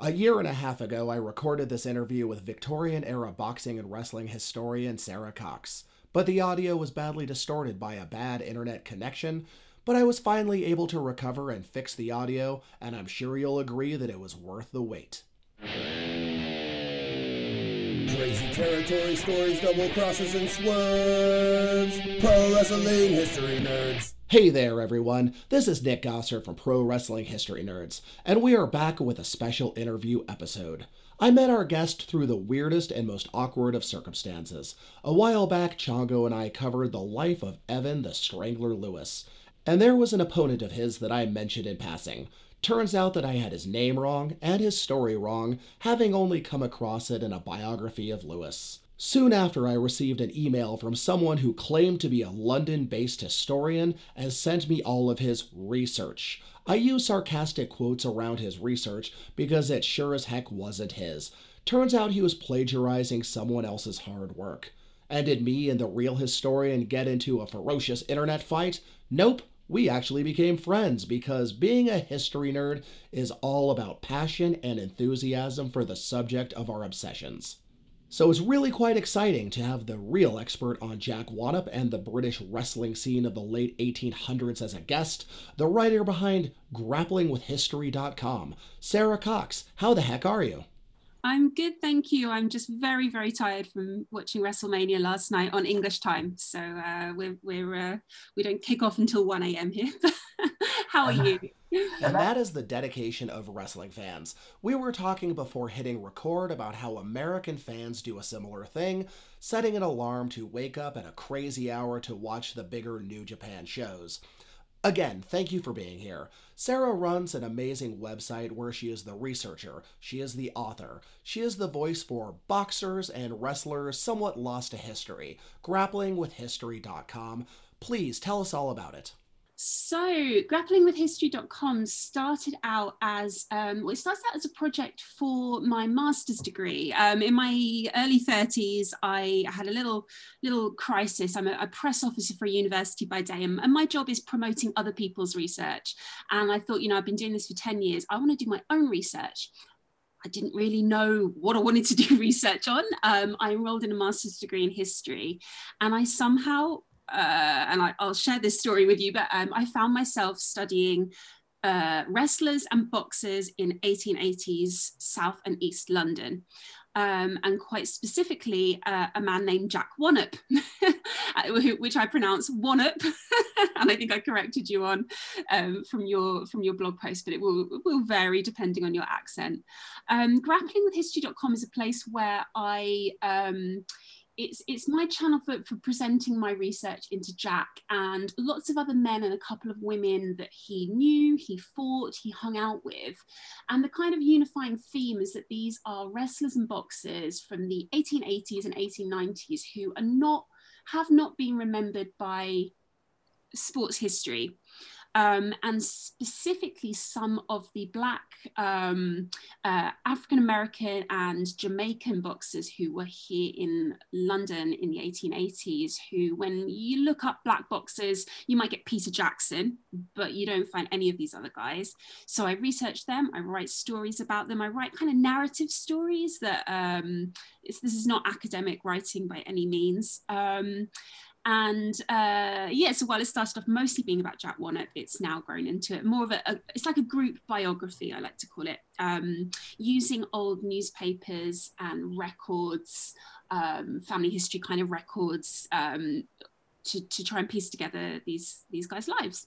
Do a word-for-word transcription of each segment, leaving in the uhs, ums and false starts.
A year and a half ago, I recorded this interview with Victorian-era boxing and wrestling historian Sarah Cox, but the audio was badly distorted by a bad internet connection, but I was finally able to recover and fix the audio, and I'm sure you'll agree that it was worth the wait. Crazy territory, stories, double crosses, and swerves. Pro Wrestling History Nerds. Hey there, everyone. This is Nick Gossard from Pro Wrestling History Nerds, and we are back with a special interview episode. I met our guest through the weirdest and most awkward of circumstances. A while back, Chango and I covered the life of Evan the Strangler Lewis, and there was an opponent of his that I mentioned in passing. Turns out that I had his name wrong and his story wrong, having only come across it in a biography of Lewis. Soon after, I received an email from someone who claimed to be a London-based historian and sent me all of his research. I use sarcastic quotes around his research because it sure as heck wasn't his. Turns out he was plagiarizing someone else's hard work. And did me and the real historian get into a ferocious internet fight? Nope. We actually became friends because being a history nerd is all about passion and enthusiasm for the subject of our obsessions. So it's really quite exciting to have the real expert on Jack Wannop and the British wrestling scene of the late eighteen hundreds as a guest, the writer behind grappling with history dot com, Sarah Cox. How the heck are you? I'm good, thank you. I'm just very, very tired from watching WrestleMania last night on English time. So uh, we're, we're, uh, we don't kick off until one a.m. here. How are you? And that is the dedication of wrestling fans. We were talking before hitting record about how American fans do a similar thing, setting an alarm to wake up at a crazy hour to watch the bigger New Japan shows. Again, thank you for being here. Sarah runs an amazing website where she is the researcher, she is the author, she is the voice for boxers and wrestlers somewhat lost to history, grappling with history dot com. Please tell us all about it. So, grappling with history dot com started out as, um, well, it started out as a project for my master's degree. Um, in my early thirties, I had a little little crisis. I'm a, a press officer for a university by day, and, and my job is promoting other people's research. And I thought, you know, I've been doing this for ten years. I want to do my own research. I didn't really know what I wanted to do research on. Um, I enrolled in a master's degree in history, and I somehow... Uh, and I, I'll share this story with you, but um, I found myself studying uh, wrestlers and boxers in eighteen eighties South and East London, um, and quite specifically uh, a man named Jack Wannop, which I pronounce Wannop, and I think I corrected you on um, from your from your blog post, but it will, it will vary depending on your accent. Um, grappling with history dot com is a place where I... Um, It's it's my channel for, for presenting my research into Jack and lots of other men and a couple of women that he knew, he fought, he hung out with. And the kind of unifying theme is that these are wrestlers and boxers from the eighteen eighties and eighteen nineties who are not have not been remembered by sports history. Um, and specifically some of the Black um, uh, African-American and Jamaican boxers who were here in London in the eighteen eighties, who when you look up Black boxers, you might get Peter Jackson, but you don't find any of these other guys. So I research them, I write stories about them, I write kind of narrative stories that, um, it's, this is not academic writing by any means. Um, And uh, yeah, so while it started off mostly being about Jack Wannop, it's now grown into it. More of a, a, it's like a group biography, I like to call it, um, using old newspapers and records, um, family history kind of records, um, to, to try and piece together these, these guys' lives.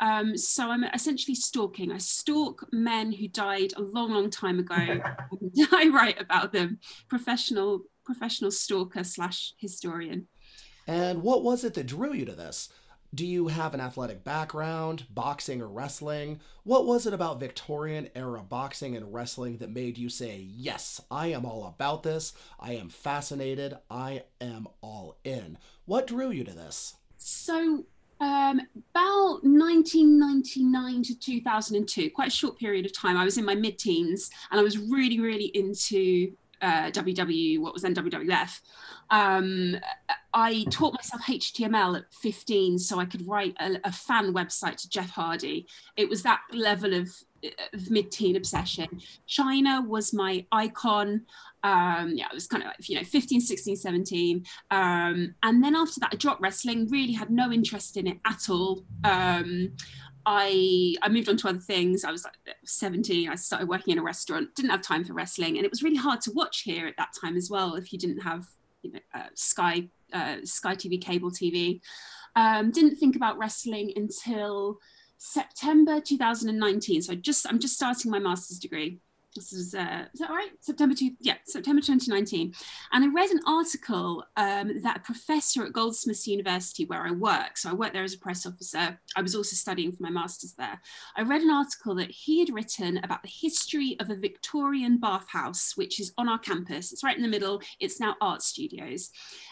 Um, so I'm essentially stalking. I stalk men who died a long, long time ago. And I write about them. Professional, professional stalker slash historian. And what was it that drew you to this? Do you have an athletic background, boxing or wrestling? What was it about Victorian-era boxing and wrestling that made you say, yes, I am all about this, I am fascinated, I am all in? What drew you to this? So, um, about nineteen ninety-nine to two thousand two, quite a short period of time, I was in my mid-teens, and I was really, really into uh, W W E, what was then W W F. Um, I taught myself H T M L at fifteen so I could write a, a fan website to Jeff Hardy. It was that level of mid-teen obsession. China was my icon. Um, yeah, I was kind of like, you know, fifteen, sixteen, seventeen. Um, and then after that, I dropped wrestling, really had no interest in it at all. Um, I, I moved on to other things. I was like seventeen. I started working in a restaurant, didn't have time for wrestling. And it was really hard to watch here at that time as well, if you didn't have, you know, uh, Sky, uh, Sky T V, cable T V. Um, didn't think about wrestling until September two thousand nineteen. So I just, I'm just starting my master's degree. This is, uh, is that all right? September two, yeah, September twenty nineteen. And I read an article um, that a professor at Goldsmiths University, where I work, so I work there as a press officer. I was also studying for my master's there. I read an article that he had written about the history of a Victorian bathhouse, which is on our campus. It's right in the middle. It's now art studios.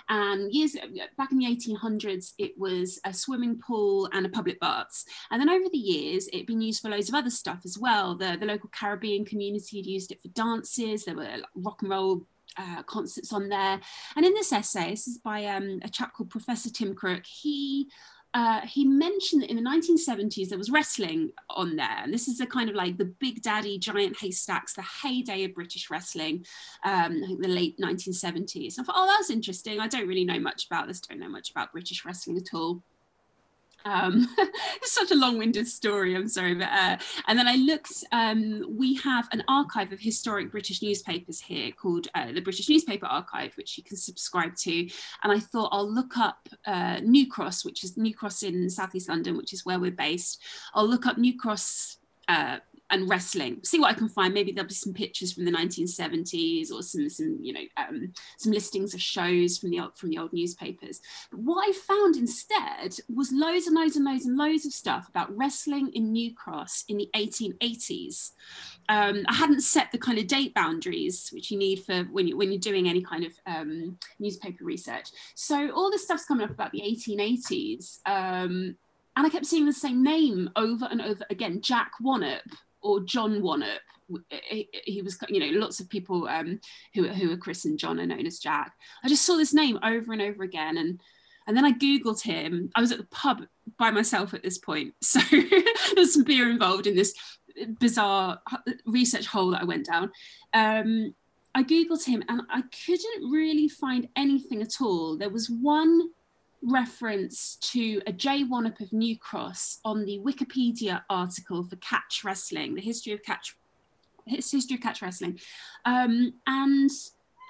And years back in the eighteen hundreds, it was a swimming pool and a public baths. And then over the years, it'd been used for loads of other stuff as well. The, the local Caribbean community had used it for dances. There were like rock and roll uh, concerts on there. And in this essay, this is by um, a chap called Professor Tim Crook, he uh, he mentioned that in the nineteen seventies there was wrestling on there, and this is the kind of like the big daddy giant haystacks, the heyday of British wrestling, um, I think the late nineteen seventies. And I thought, oh, that's interesting. I don't really know much about this, don't know much about British wrestling at all. Um, it's such a long-winded story, I'm sorry, but uh, and then I looked, um, we have an archive of historic British newspapers here called uh, the British Newspaper Archive, which you can subscribe to, and I thought I'll look up uh, New Cross, which is New Cross in Southeast London, which is where we're based. I'll look up New Cross uh, and wrestling, see what I can find. Maybe there'll be some pictures from the nineteen seventies or some, some you know, um, some listings of shows from the old, from the old newspapers. But what I found instead was loads and loads and loads and loads of stuff about wrestling in New Cross in the eighteen eighties. Um, I hadn't set the kind of date boundaries which you need for when, you, when you're doing any kind of um, newspaper research. So all this stuff's coming up about the eighteen eighties. Um, and I kept seeing the same name over and over again, Jack Wannop. Or John Wannop. He, he was, you know, lots of people um, who, who are Chris and John are known as Jack. I just saw this name over and over again. And, and then I Googled him. I was at the pub by myself at this point. So there's some beer involved in this bizarre research hole that I went down. Um, I Googled him and I couldn't really find anything at all. There was one reference to a J. Wannop of New Cross on the Wikipedia article for Catch Wrestling, the history of catch, history of catch wrestling, um, and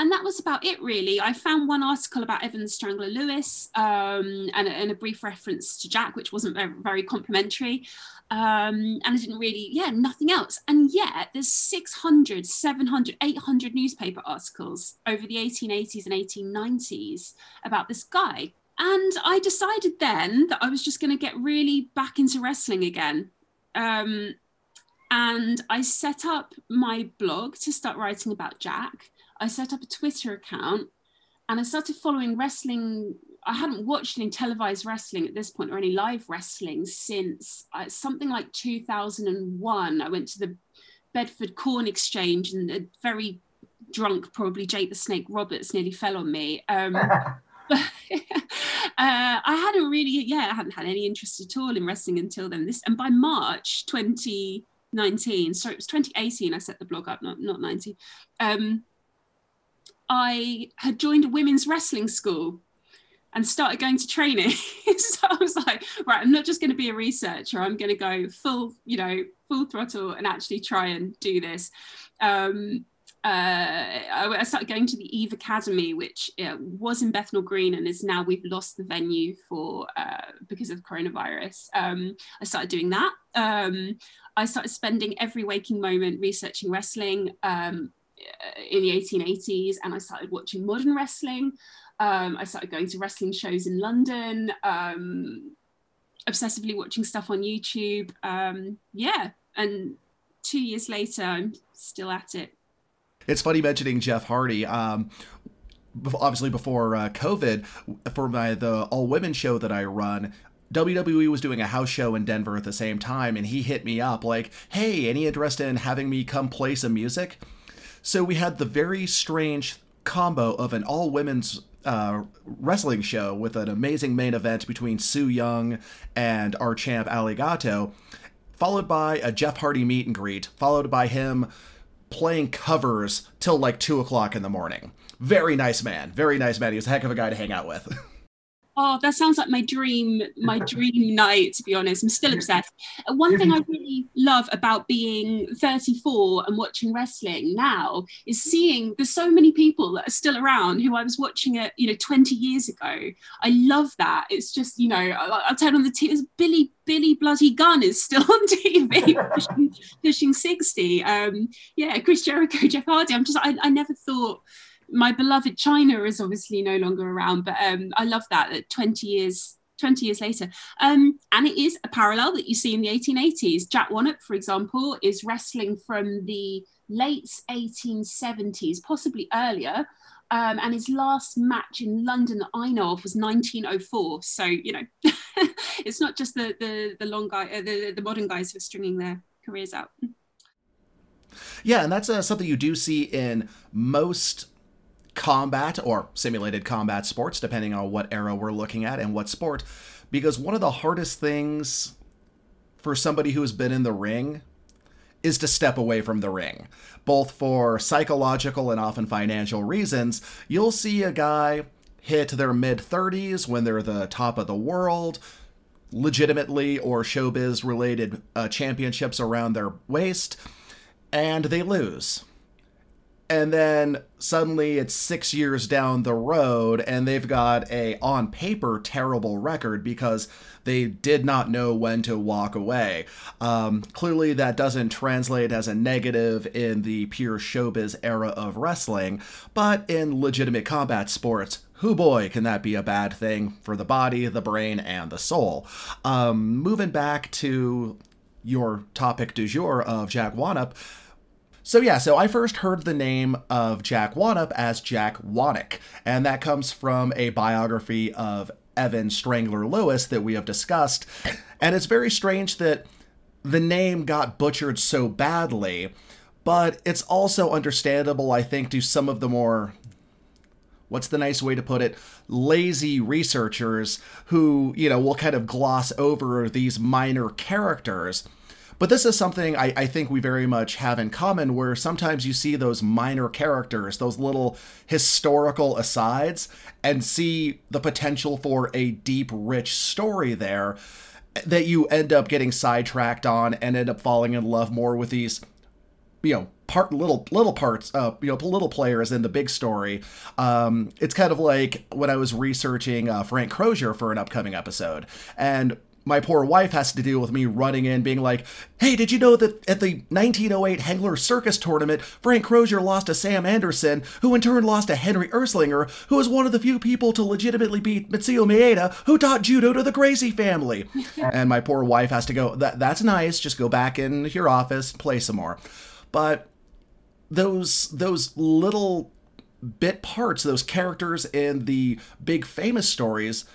and that was about it really. I found one article about Evan the Strangler Lewis, um, and, and a brief reference to Jack, which wasn't very, very complimentary, um, and I didn't really, yeah, nothing else. And yet there's six hundred, seven hundred, eight hundred newspaper articles over the eighteen eighties and eighteen nineties about this guy. And I decided then that I was just going to get really back into wrestling again. Um, and I set up my blog to start writing about Jack. I set up a Twitter account and I started following wrestling. I hadn't watched any televised wrestling at this point or any live wrestling since uh, something like two thousand one. I went to the Bedford Corn Exchange and a very drunk, probably Jake the Snake Roberts nearly fell on me. Um, But uh, I hadn't really, yeah, I hadn't had any interest at all in wrestling until then. This, and by March twenty nineteen, sorry, it was twenty eighteen, I set the blog up, not, not nineteen. Um, I had joined a women's wrestling school and started going to training. So I was like, right, I'm not just going to be a researcher. I'm going to go full, you know, full throttle and actually try and do this. Um, Uh, I started going to the Eve Academy, which uh, was in Bethnal Green and is now, we've lost the venue for uh, because of coronavirus. Um, I started doing that. Um, I started spending every waking moment researching wrestling um, in the eighteen eighties, and I started watching modern wrestling. Um, I started going to wrestling shows in London, um, obsessively watching stuff on YouTube. Um, yeah, and two years later, I'm still at it. It's funny mentioning Jeff Hardy. Um, obviously, before uh, COVID, for my the all women show that I run, W W E was doing a house show in Denver at the same time, and he hit me up like, "Hey, any interest in having me come play some music?" So we had the very strange combo of an all women's uh, wrestling show with an amazing main event between Su Yung and our champ Ali Gato, followed by a Jeff Hardy meet and greet, followed by him playing covers till like two o'clock in the morning. Very nice man. Very nice man. He was a heck of a guy to hang out with. Oh, that sounds like my dream, my dream night, to be honest. I'm still obsessed. One thing I really love about being thirty-four and watching wrestling now is seeing there's so many people that are still around who I was watching at, you know, twenty years ago. I love that. It's just, you know, I, I turn on the T V, Billy, Billy bloody Gunn is still on T V, pushing, pushing sixty. Um, yeah, Chris Jericho, Jeff Hardy. I'm just, I, I never thought... My beloved China is obviously no longer around, but um, I love that, that twenty years, twenty years later. Um, and it is a parallel that you see in the eighteen eighties. Jack Wannop, for example, is wrestling from the late eighteen seventies, possibly earlier. Um, and his last match in London that I know of was nineteen oh four. So, you know, it's not just the the, the long guy, uh, the, the modern guys who are stringing their careers out. Yeah, and that's uh, something you do see in most combat or simulated combat sports, depending on what era we're looking at and what sport, because one of the hardest things for somebody who has been in the ring is to step away from the ring, both for psychological and often financial reasons. You'll see a guy hit their mid-thirties when they're the top of the world, legitimately or showbiz related uh, championships around their waist, and they lose. And then suddenly it's six years down the road and they've got a, on paper, terrible record because they did not know when to walk away. Um, clearly that doesn't translate as a negative in the pure showbiz era of wrestling, but in legitimate combat sports, hoo boy, can that be a bad thing for the body, the brain, and the soul. Um, moving back to your topic du jour of Jack Wannop, So yeah, so I first heard the name of Jack Wannop as Jack Wannick, and that comes from a biography of Evan Strangler Lewis that we have discussed. And it's very strange that the name got butchered so badly, but it's also understandable, I think, to some of the more, what's the nice way to put it, lazy researchers who, you know, will kind of gloss over these minor characters. But this is something I, I think we very much have in common, where sometimes you see those minor characters, those little historical asides, and see the potential for a deep, rich story there that you end up getting sidetracked on and end up falling in love more with these, you know, part little little parts, uh, you know, little players in the big story. Um, it's kind of like when I was researching uh, Frank Crozier for an upcoming episode, and my poor wife has to deal with me running in being like, hey, did you know that at the nineteen oh eight Hengler Circus Tournament, Frank Crozier lost to Sam Anderson, who in turn lost to Henry Erslinger, who was one of the few people to legitimately beat Mitsuo Maeda, who taught judo to the Gracie family. And my poor wife has to go, that that's nice, just go back in your office, play some more. But those those little bit parts, those characters in the big famous stories,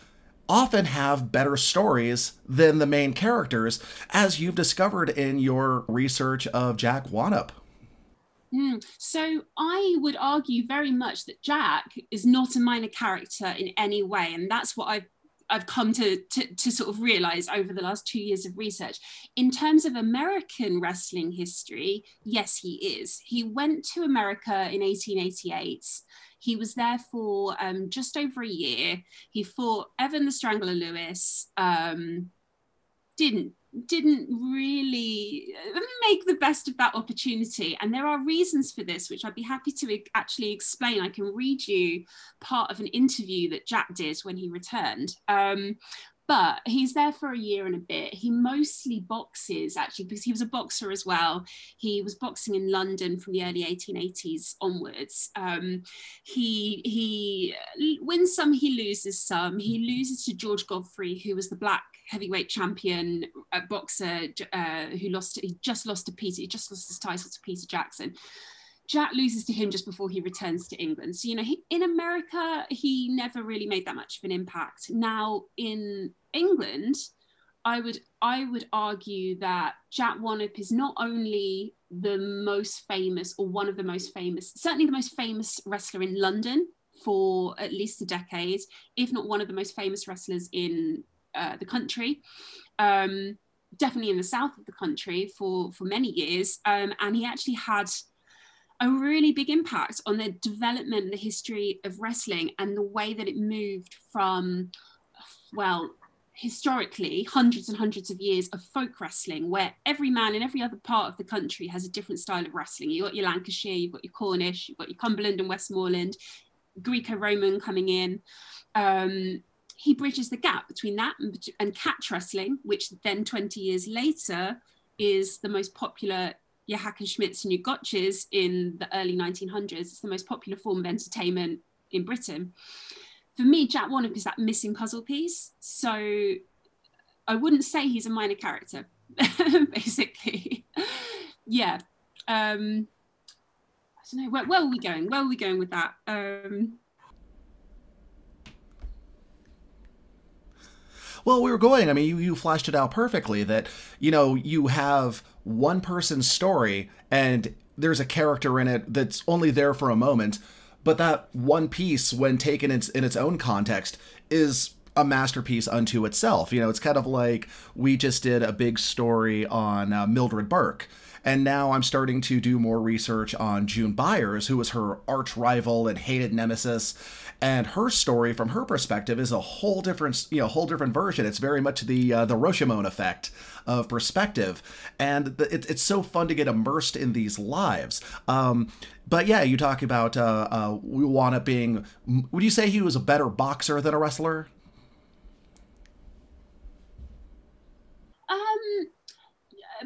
often have better stories than the main characters, as you've discovered in your research of Jack Wannop. Mm. So I would argue very much that Jack is not a minor character in any way, and that's what I've I've come to, to, to sort of realize over the last two years of research. In terms of American wrestling history, yes, he is. He went to America in eighteen eighty-eight. He was there for um, just over a year. He fought Evan the Strangler Lewis, um, didn't didn't really make the best of that opportunity. And there are reasons for this, which I'd be happy to actually explain. I can read you part of an interview that Jack did when he returned. Um, but he's there for a year and a bit. He mostly boxes, actually, because he was a boxer as well. He was boxing in London from the early eighteen eighties onwards. Um, he he wins some, he loses some. He loses to George Godfrey, who was the black heavyweight champion uh, boxer uh, who lost, he just lost to Peter, he just lost his title to Peter Jackson. Jack loses to him just before he returns to England. So, you know, he, in America, he never really made that much of an impact. Now, in England, I would I would argue that Jack Wannop is not only the most famous, or one of the most famous, certainly the most famous wrestler in London for at least a decade, if not one of the most famous wrestlers in uh, the country. Um, definitely in the south of the country for, for many years. Um, and he actually had a really big impact on the development, the history of wrestling and the way that it moved from, well, historically, hundreds and hundreds of years of folk wrestling, where every man in every other part of the country has a different style of wrestling. You've got your Lancashire, you've got your Cornish, you've got your Cumberland and Westmoreland, Greco-Roman coming in. Um, he bridges the gap between that and, and catch wrestling, which then twenty years later is the most popular, your Hackenschmidts and your Gotches in the early nineteen hundreds. It's the most popular form of entertainment in Britain. For me, Jack Wannop is that missing puzzle piece. So I wouldn't say he's a minor character, basically. Yeah. Um, I don't know. Where, where are we going? Where are we going with that? Um... Well, we were going. I mean, you, you flashed it out perfectly that, you know, you have one person's story and there's a character in it that's only there for a moment. But that one piece, when taken in, in its own context, is a masterpiece unto itself. You know, it's kind of like we just did a big story on uh, Mildred Burke. And now I'm starting to do more research on June Byers, who was her arch rival and hated nemesis. And her story, from her perspective, is a whole different, you know, whole different version. It's very much the uh, the Rashomon effect of perspective, and the, it, it's so fun to get immersed in these lives. Um, but yeah, you talk about uh, uh, Wannop being. Would you say he was a better boxer than a wrestler? Um.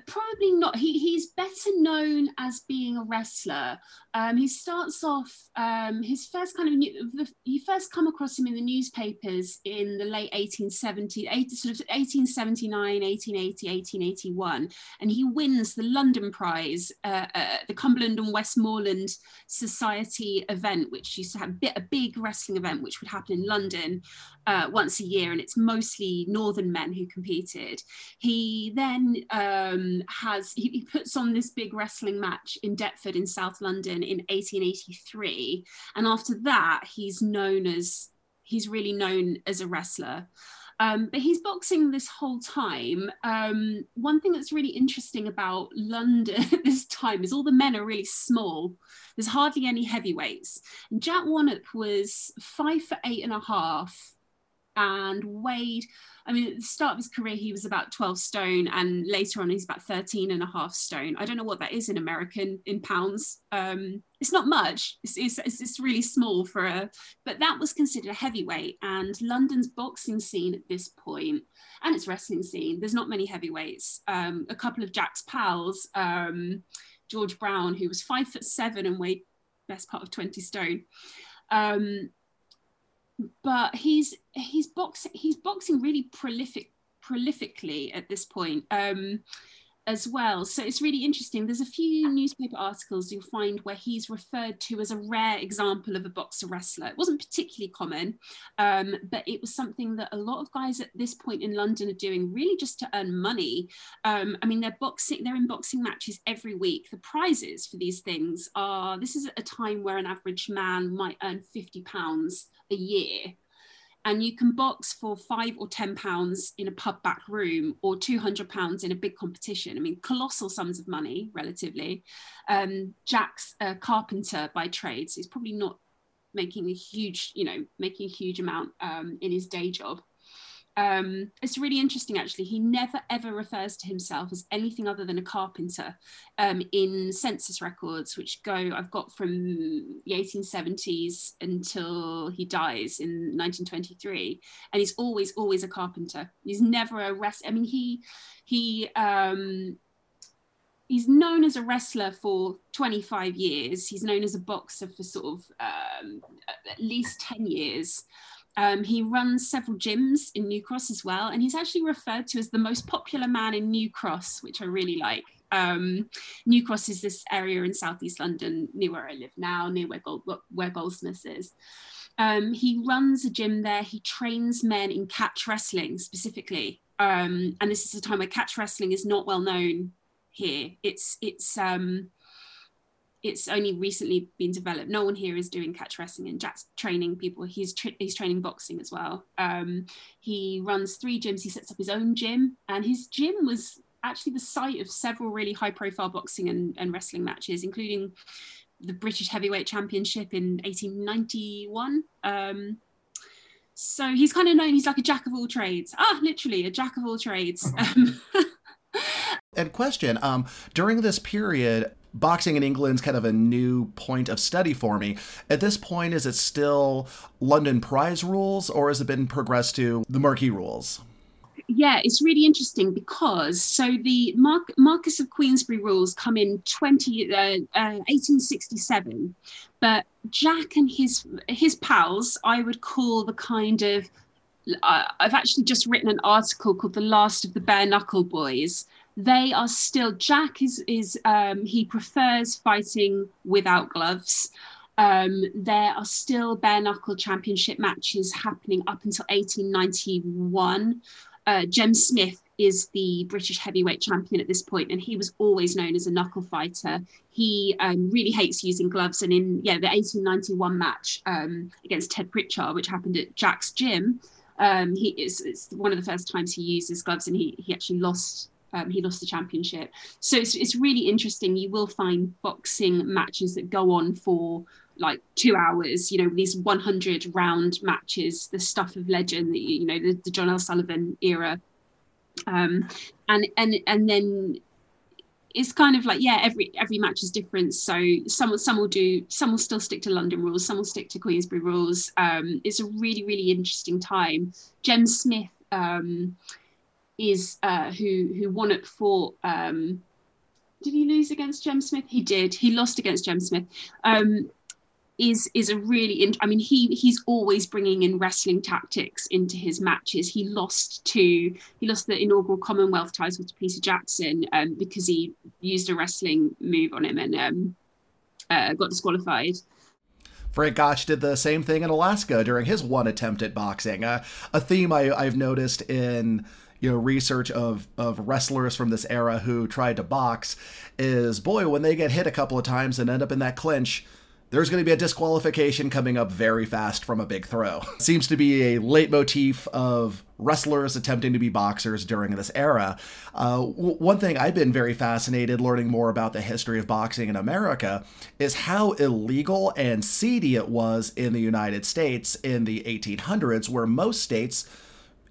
Probably not. He he's better known as being a wrestler. Um, he starts off um, his first kind of new, the, you first come across him in the newspapers in the late eighteen seventy, eight, sort of eighteen seventy-nine, eighteen eighty, eighteen eighty-one, and he wins the London Prize, uh, uh, the Cumberland and Westmoreland Society event, which used to have a, bit, a big wrestling event, which would happen in London uh, once a year, and it's mostly northern men who competed. He then um, has he, he puts on this big wrestling match in Deptford in South London in eighteen eighty-three, and after that he's known as he's really known as a wrestler, um, but he's boxing this whole time. Um, one thing that's really interesting about London at this time is all the men are really small. There's hardly any heavyweights, and Jack Wannop was five foot eight and a half and weighed, I mean, at the start of his career, he was about twelve stone, and later on, he's about thirteen and a half stone. I don't know what that is in American, in pounds. Um, it's not much. It's, it's, it's really small for a, but that was considered a heavyweight, and London's boxing scene at this point, and its wrestling scene, there's not many heavyweights. Um, a couple of Jack's pals, um, George Brown, who was five foot seven and weighed best part of twenty stone. Um, But he's he's boxing he's boxing really prolific prolifically at this point um, as well. So it's really interesting. There's a few newspaper articles you'll find where he's referred to as a rare example of a boxer wrestler. It wasn't particularly common, um, but it was something that a lot of guys at this point in London are doing, really just to earn money. Um, I mean, they're boxing they're in boxing matches every week. The prizes for these things are, this is at a time where an average man might earn fifty pounds a year, and you can box for five or ten pounds in a pub back room, or two hundred pounds in a big competition. I mean, colossal sums of money, relatively. Um, Jack's a carpenter by trade, so he's probably not making a huge, you know, making a huge amount um, in his day job. Um, it's really interesting, actually. He never ever refers to himself as anything other than a carpenter um, in census records, which go, I've got from the eighteen seventies until he dies in nineteen twenty-three, and he's always always a carpenter. He's never a wrestler. I mean, he he um, he's known as a wrestler for twenty-five years. He's known as a boxer for sort of um, at least ten years. Um, he runs several gyms in New Cross as well, and he's actually referred to as the most popular man in New Cross, which I really like. Um, New Cross is this area in southeast London, near where I live now, near where, Gold, where Goldsmiths is. Um, he runs a gym there. He trains men in catch wrestling specifically, um, and this is a time where catch wrestling is not well known here. It's it's um, it's only recently been developed. No one here is doing catch wrestling, and Jack's training people. He's tra- he's training boxing as well. Um, he runs three gyms. He sets up his own gym, and his gym was actually the site of several really high-profile boxing and, and wrestling matches, including the British Heavyweight Championship in eighteen ninety-one. Um, so he's kind of known, he's like a jack of all trades. Ah, literally, a jack of all trades. Um, and question, um, during this period, boxing in England's kind of a new point of study for me. At this point, is it still London Prize rules, or has it been progressed to the Marquee rules? Yeah, it's really interesting because so the Mar- Marcus of Queensberry rules come in eighteen sixty-seven, but Jack and his his pals, I would call the kind of, uh, I've actually just written an article called The Last of the Bare Knuckle Boys. They are still, Jack is, is um, he prefers fighting without gloves. Um, there are still bare knuckle championship matches happening up until eighteen ninety-one. Uh, Jem Smith is the British heavyweight champion at this point, and he was always known as a knuckle fighter. He um, really hates using gloves, and in yeah the eighteen ninety-one match um, against Ted Pritchard, which happened at Jack's gym, um, he is it's one of the first times he uses gloves, and he he actually lost um, he lost the championship. So it's it's really interesting. You will find boxing matches that go on for like two hours, you know, these one hundred round matches, the stuff of legend, you know, the, the John L. Sullivan era, um and and and then it's kind of like, yeah, every every match is different. So some some will do some will still stick to London rules, some will stick to Queensberry rules. Um it's a really, really interesting time. Jem Smith um is uh who who Wannop fought. Um did he lose against Jem Smith? He did. He lost against Jem Smith. um is is a really in, I mean he he's always bringing in wrestling tactics into his matches. He lost to he lost the inaugural Commonwealth title to Peter Jackson um, because he used a wrestling move on him and um, uh, got disqualified. Frank Gotch did the same thing in Alaska during his one attempt at boxing. Uh, a theme I, I've noticed in you know research of of wrestlers from this era who tried to box is, boy, when they get hit a couple of times and end up in that clinch, there's going to be a disqualification coming up very fast from a big throw. Seems to be a leitmotif of wrestlers attempting to be boxers during this era. Uh, w- one thing I've been very fascinated learning more about the history of boxing in America is how illegal and seedy it was in the United States in the eighteen hundreds, where most states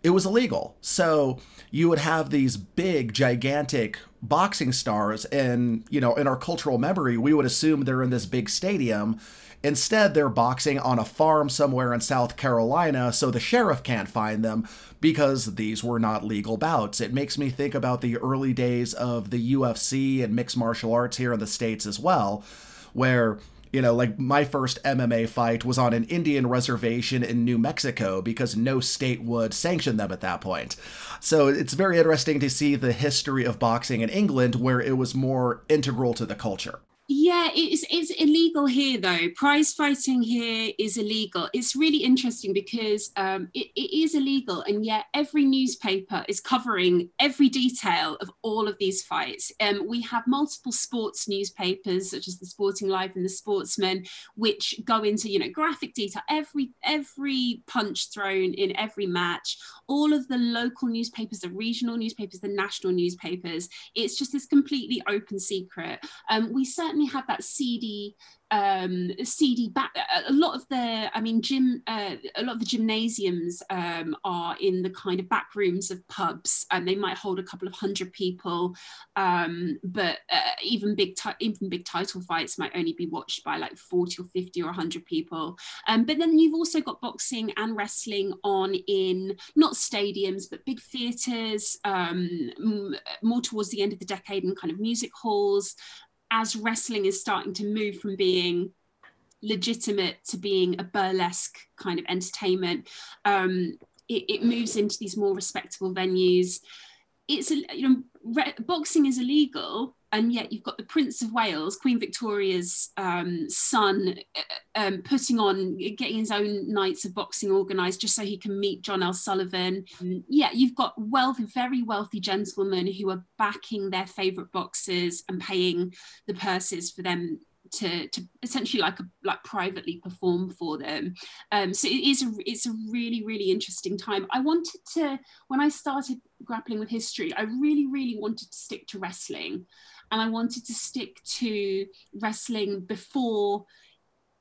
it was illegal. So you would have these big, gigantic boxing stars, and you know, in our cultural memory, we would assume they're in this big stadium. Instead, they're boxing on a farm somewhere in South Carolina, so the sheriff can't find them because these were not legal bouts. It makes me think about the early days of the U F C and mixed martial arts here in the States as well, where, you know, like my first M M A fight was on an Indian reservation in New Mexico because no state would sanction them at that point. So it's very interesting to see the history of boxing in England, where it was more integral to the culture. Yeah, it's, it's illegal here, though. Prize fighting here is illegal. It's really interesting because um, it, it is illegal, and yet every newspaper is covering every detail of all of these fights. Um, we have multiple sports newspapers, such as the Sporting Life and the Sportsman, which go into, you know, graphic detail, every every punch thrown in every match, all of the local newspapers, the regional newspapers, the national newspapers. It's just this completely open secret. Um, we certainly had that seedy um seedy back. A lot of the I mean gym uh, a lot of the gymnasiums um are in the kind of back rooms of pubs, and they might hold a couple of hundred people, um but uh, even big ti- even big title fights might only be watched by like forty or fifty or one hundred people. Um but then you've also got boxing and wrestling on in not stadiums but big theaters, um m- more towards the end of the decade, and kind of music halls, as wrestling is starting to move from being legitimate to being a burlesque kind of entertainment. Um, it, it moves into these more respectable venues. It's, you know, re- boxing is illegal, and yet you've got the Prince of Wales, Queen Victoria's um, son, um, putting on, getting his own nights of boxing organised just so he can meet John L. Sullivan. Yeah, you've got wealthy, very wealthy gentlemen who are backing their favourite boxers and paying the purses for them to, to essentially like a, like privately perform for them. Um, so it is a, it's a really, really interesting time. I wanted to, when I started Grappling with History, I really, really wanted to stick to wrestling, and I wanted to stick to wrestling before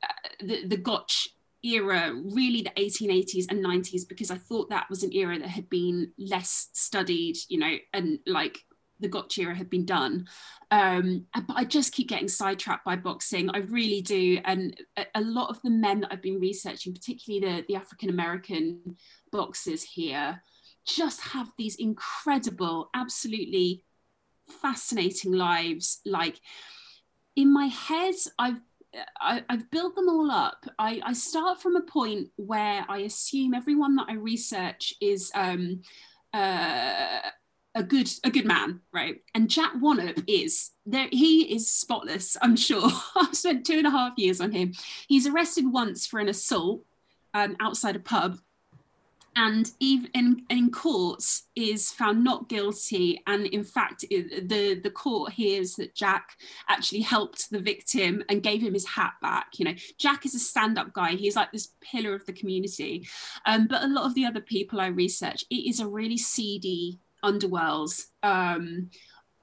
uh, the, the gotch era, really the eighteen eighties and nineties, because I thought that was an era that had been less studied, you know, and like the gotch era had been done. Um, but I just keep getting sidetracked by boxing. I really do. And a, a lot of the men that I've been researching, particularly the, the African-American boxers here, just have these incredible, absolutely fascinating lives. Like in my head, I've I, I've built them all up. I, I start from a point where I assume everyone that I research is um, uh, a good a good man, right? And Jack Wannop is there. He is spotless, I'm sure. I've spent two and a half years on him. He's arrested once for an assault um, outside a pub, and even in, in courts is found not guilty. And in fact, the, the court hears that Jack actually helped the victim and gave him his hat back. You know, Jack is a stand-up guy. He's like this pillar of the community. Um, but a lot of the other people I research, it is a really seedy underworld um,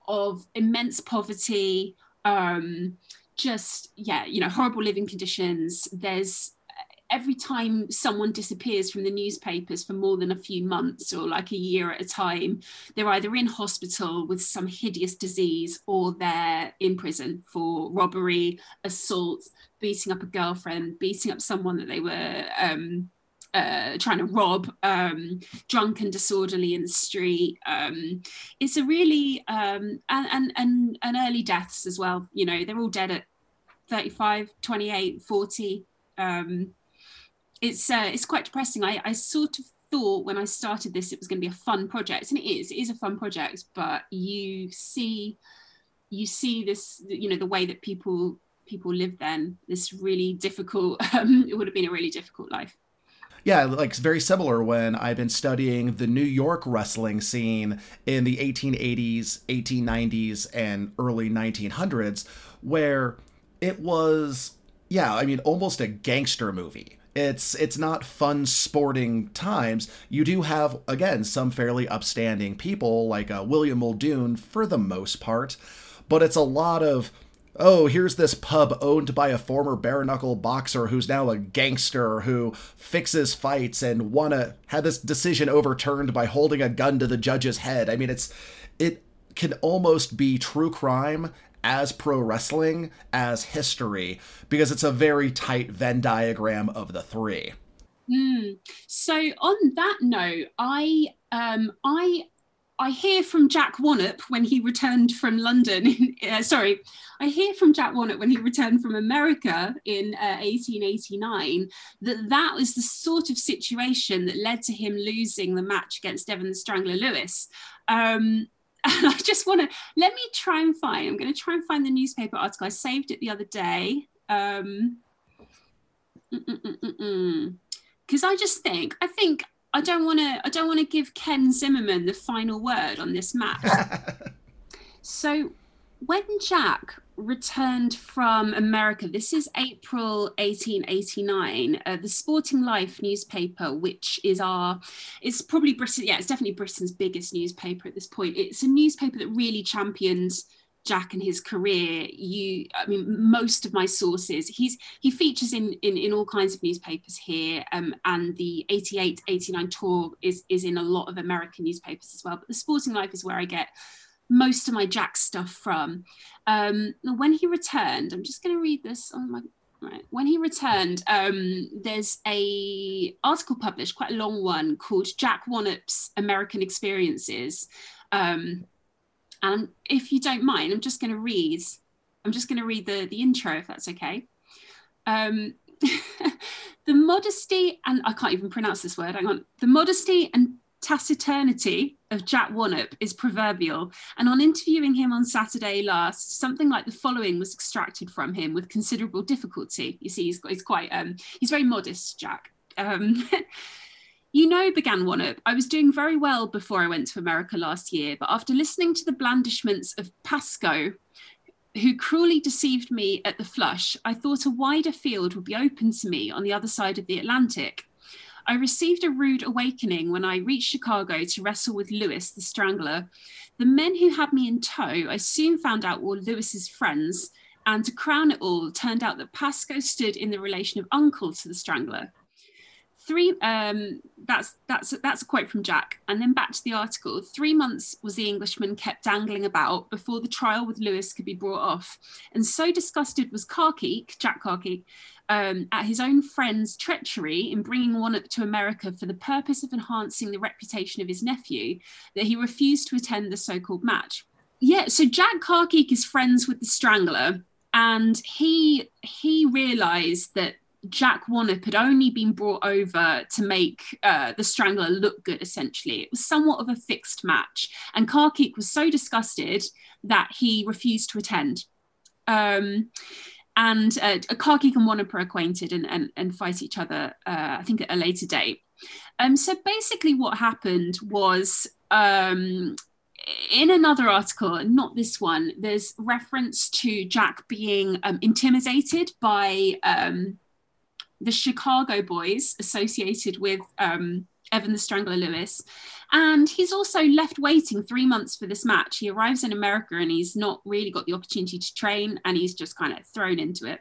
of immense poverty, um, just, yeah, you know, horrible living conditions. There's, every time someone disappears from the newspapers for more than a few months or like a year at a time, they're either in hospital with some hideous disease or they're in prison for robbery, assault, beating up a girlfriend, beating up someone that they were um, uh, trying to rob, um, drunk and disorderly in the street. Um, it's a really, um, and, and, and, and early deaths as well. You know, they're all dead at thirty-five, twenty-eight, forty. Um, It's uh, it's quite depressing. I, I sort of thought when I started this, it was going to be a fun project, and it is. It is a fun project, but you see, you see this, you know, the way that people people live then. This really difficult. Um, it would have been a really difficult life. Yeah, like it's very similar when I've been studying the New York wrestling scene in the eighteen eighties, eighteen nineties, and early nineteen hundreds, where it was, yeah, I mean, almost a gangster movie. It's it's not fun sporting times. You do have, again, some fairly upstanding people like uh, William Muldoon for the most part, but it's a lot of, oh, here's this pub owned by a former bare-knuckle boxer who's now a gangster who fixes fights and won a, had this decision overturned by holding a gun to the judge's head. I mean, it's it can almost be true crime as pro wrestling, as history, because it's a very tight Venn diagram of the three. Mm. So on that note, I um, I I hear from Jack Wannop when he returned from London. uh, sorry, I hear from Jack Wannop when he returned from America in uh, eighteen eighty-nine that that was the sort of situation that led to him losing the match against Evan the Strangler Lewis. Um, And I just want to, let me try and find, I'm going to try and find the newspaper article. I saved it the other day. Um, because I just think, I think I don't want to, I don't want to give Ken Zimmerman the final word on this match. So when Jack returned from America, this is April eighteen eighty-nine, uh, the Sporting Life newspaper, which is our, it's probably Britain, yeah, it's definitely Britain's biggest newspaper at this point. It's a newspaper that really champions Jack and his career. You, I mean, most of my sources, he's he features in in, in all kinds of newspapers here, um, and the eighty-eight eighty-nine tour is, is in a lot of American newspapers as well, but the Sporting Life is where I get most of my Jack stuff from. Um, when he returned, I'm just going to read this on my, right. When he returned, um, there's a article published, quite a long one, called Jack Wannop's American Experiences. Um, and if you don't mind, I'm just going to read, I'm just going to read the, the intro, if that's okay. Um, the modesty, and I can't even pronounce this word, hang on. The modesty and taciturnity of Jack Wannop is proverbial, and on interviewing him on Saturday last, something like the following was extracted from him with considerable difficulty. You see, he's, he's quite, um, he's very modest, Jack. Um, You know, began Wannop, I was doing very well before I went to America last year, but after listening to the blandishments of Pascoe, who cruelly deceived me at the flush, I thought a wider field would be open to me on the other side of the Atlantic. I received a rude awakening when I reached Chicago to wrestle with Lewis, the Strangler. The men who had me in tow, I soon found out, were Lewis's friends, and to crown it all, it turned out that Pasco stood in the relation of uncle to the Strangler. Three, um, that's, that's, that's a quote from Jack. And then back to the article. Three months was the Englishman kept dangling about before the trial with Lewis could be brought off. And so disgusted was Carkeek, Jack Carkeek, um, at his own friend's treachery in bringing Wannop to America for the purpose of enhancing the reputation of his nephew, that he refused to attend the so-called match. Yeah, so Jack Carkeek is friends with the Strangler, and he, he realised that Jack Wannop had only been brought over to make uh, the Strangler look good, essentially. It was somewhat of a fixed match, and Carkeek was so disgusted that he refused to attend. Um, and uh, Carkeek and Wannop are acquainted and, and, and fight each other, uh, I think, at a later date. Um, so basically what happened was, um, in another article, not this one, there's reference to Jack being um, intimidated by... Um, the Chicago boys associated with um, Evan the Strangler Lewis. And he's also left waiting three months for this match. He arrives in America and he's not really got the opportunity to train, and he's just kind of thrown into it.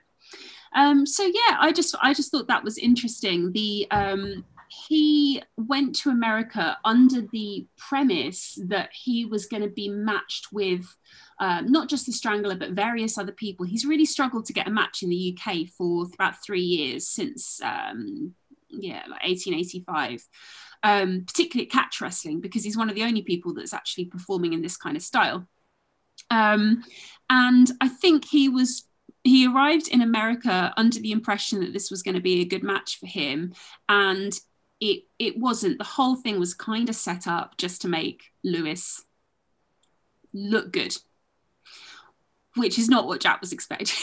Um, so yeah, I just I just thought that was interesting. The um, he went to America under the premise that he was going to be matched with Um, not just the Strangler, but various other people. He's really struggled to get a match in the U K for about three years since, um, yeah, like eighteen eighty-five, um, particularly at Catch Wrestling, because he's one of the only people that's actually performing in this kind of style. Um, and I think he was, he arrived in America under the impression that this was going to be a good match for him. And it, it wasn't. The whole thing was kind of set up just to make Lewis look good, which is not what Jack was expecting.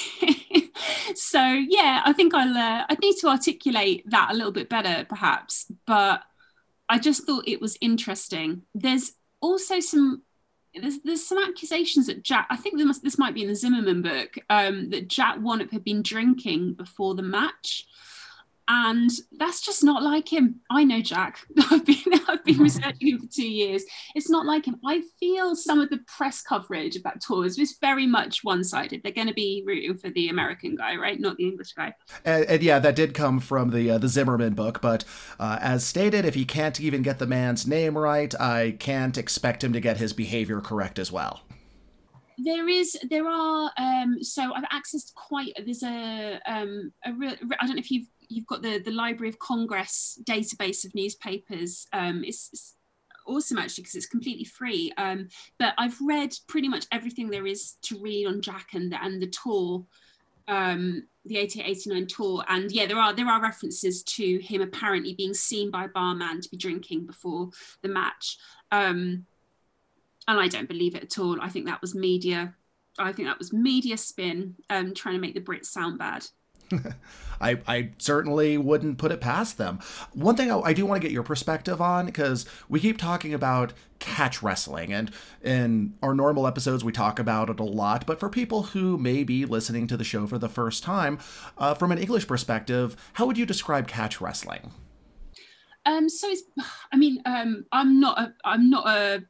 So yeah, I think I'll, uh, I need to articulate that a little bit better perhaps, but I just thought it was interesting. There's also some, there's, there's some accusations that Jack, I think there must, this might be in the Zimmerman book, um, that Jack Wannop had been drinking before the match. And that's just not like him. I know Jack. I've been I've been researching him for two years. It's not like him. I feel some of the press coverage about tours was very much one-sided. They're going to be rooting for the American guy, right? Not the English guy. And, and yeah, that did come from the uh, the Zimmerman book. But uh, as stated, if you can't even get the man's name right, I can't expect him to get his behavior correct as well. There is, there are. Um, so I've accessed quite. There's a um, a real. I don't know if you've. You've got the, the Library of Congress database of newspapers. Um, it's, it's awesome, actually, because it's completely free. Um, but I've read pretty much everything there is to read on Jack and the, and the tour, um, the eighty-eight eighty-nine tour. And yeah, there are there are references to him apparently being seen by a barman to be drinking before the match. Um, and I don't believe it at all. I think that was media. I think that was media spin, um, trying to make the Brits sound bad. I, I certainly wouldn't put it past them. One thing I, I do want to get your perspective on, because we keep talking about catch wrestling, and in our normal episodes we talk about it a lot, but for people who may be listening to the show for the first time, uh, from an English perspective, how would you describe catch wrestling? Um, so it's, I mean, um, I'm not a, I'm not a,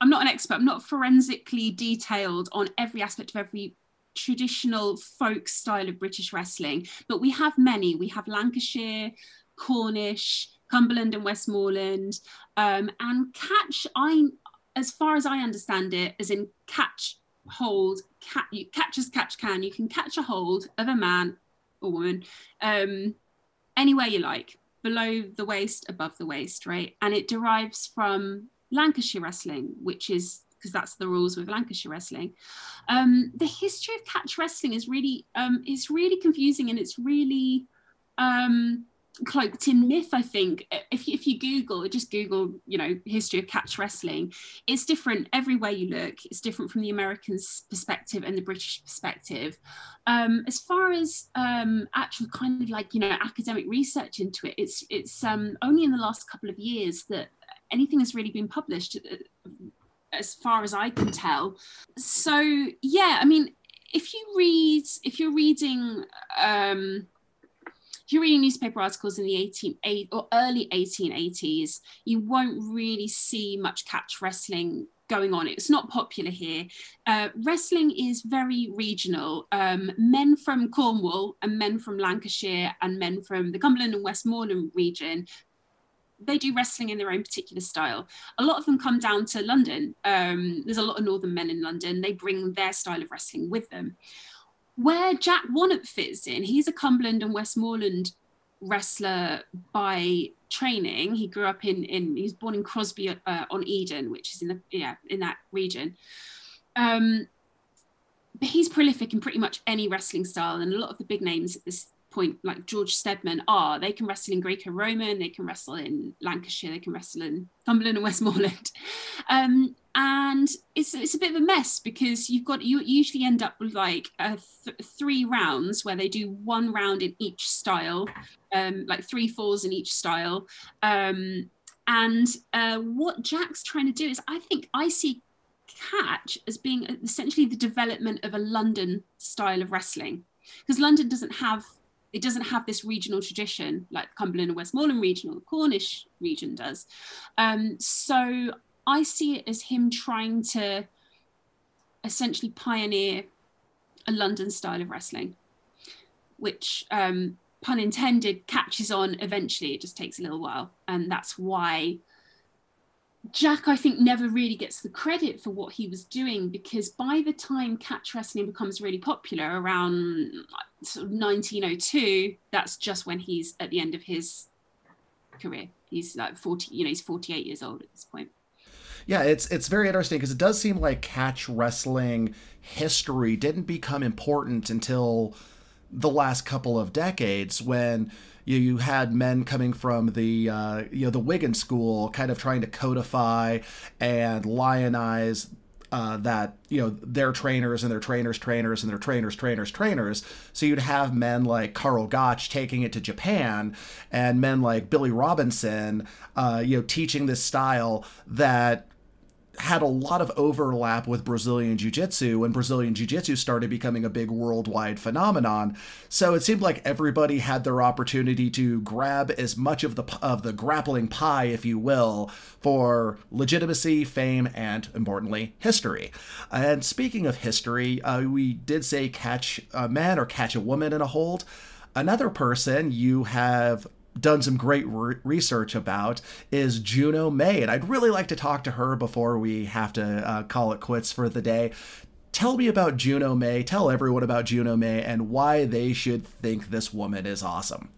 I'm not an expert. I'm not forensically detailed on every aspect of every traditional folk style of British wrestling, but we have many. We have Lancashire, Cornish, Cumberland and Westmoreland, um, and catch, I, as far as I understand it, as in catch, hold, catch, you catch as catch can, you can catch a hold of a man or woman um, anywhere you like, below the waist, above the waist, right? And it derives from Lancashire wrestling, which is because that's the rules with Lancashire wrestling. Um, the history of catch wrestling is really, um, it's really confusing, and it's really um, cloaked in myth, I think. If, if you Google, just Google, you know, history of catch wrestling, it's different everywhere you look. It's different from the Americans' perspective and the British perspective. Um, as far as um, actual kind of like, you know, academic research into it, it's, it's um, only in the last couple of years that anything has really been published as far as I can tell. So yeah, I mean, if you read, if you're reading, um, if you're reading newspaper articles in the eighteen eighties or early eighteen eighties, you won't really see much catch wrestling going on. It's not popular here. Uh, wrestling is very regional. Um, men from Cornwall and men from Lancashire and men from the Cumberland and Westmoreland region, they do wrestling in their own particular style. A lot of them come down to London. Um, there's a lot of northern men in London. They bring their style of wrestling with them. Where Jack Wannop fits in, he's a Cumberland and Westmoreland wrestler by training. He grew up in, in he was born in Crosby uh, on Eden, which is in the, yeah, in that region. Um, but he's prolific in pretty much any wrestling style, and a lot of the big names at this point, like George Stedman, are, they can wrestle in Greco-Roman, they can wrestle in Lancashire, they can wrestle in Cumberland and Westmoreland. Um, and it's it's a bit of a mess, because you've got, you usually end up with like uh, th three rounds where they do one round in each style, um, like three falls in each style. Um, and uh, what Jack's trying to do is, I think I see catch as being essentially the development of a London style of wrestling, because London doesn't have, it doesn't have this regional tradition like the Cumberland and Westmoreland region or the Cornish region does. Um, so I see it as him trying to essentially pioneer a London style of wrestling, which, um, pun intended, catches on eventually. It just takes a little while. And that's why Jack, I think, never really gets the credit for what he was doing, because by the time catch wrestling becomes really popular around sort of nineteen oh two, that's just when he's at the end of his career. He's like forty, you know, he's forty-eight years old at this point. Yeah, it's it's very interesting, because it does seem like catch wrestling history didn't become important until the last couple of decades, when you, you had men coming from the uh, you know, the Wigan school, kind of trying to codify and lionize uh, that, you know, their trainers and their trainers' trainers and their trainers' trainers' trainers. So you'd have men like Carl Gotch taking it to Japan, and men like Billy Robinson, uh, you know, teaching this style that had a lot of overlap with Brazilian Jiu-Jitsu when Brazilian Jiu-Jitsu started becoming a big worldwide phenomenon. So it seemed like everybody had their opportunity to grab as much of the of the grappling pie, if you will, for legitimacy, fame, and, importantly, history. And speaking of history, uh, we did say catch a man or catch a woman in a hold. Another person you have done some great re research about is Juno May, and I'd really like to talk to her before we have to uh, call it quits for the day. Tell me about Juno May, tell everyone about Juno May, and why they should think this woman is awesome.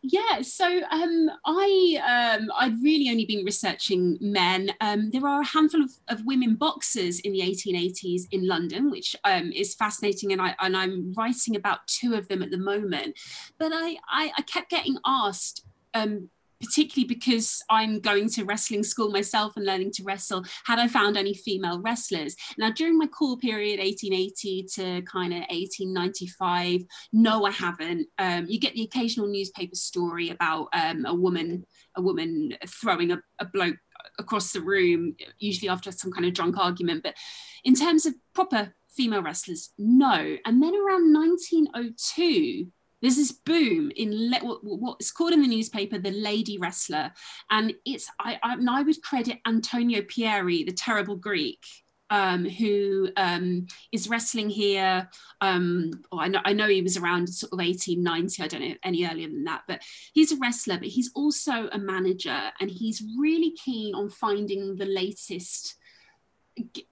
Yeah, so um, I, um, I'd really only been researching men. Um, there are a handful of, of women boxers in the eighteen eighties in London, which um, is fascinating, and, I, and I'm writing about two of them at the moment. But I, I, I kept getting asked, um, particularly because I'm going to wrestling school myself and learning to wrestle, had I found any female wrestlers. Now, during my core period, eighteen eighty to kind of eighteen ninety-five, no, I haven't. Um, you get the occasional newspaper story about um, a woman a woman throwing a, a bloke across the room, usually after some kind of drunk argument. But in terms of proper female wrestlers, no. And then around nineteen oh two, there's this boom in what's called in the newspaper the lady wrestler, and it's I I, and I would credit Antonio Pieri, the terrible Greek, um, who um, is wrestling here. Um, oh, I know I know he was around sort of eighteen ninety. I don't know any earlier than that, but he's a wrestler, but he's also a manager, and he's really keen on finding the latest,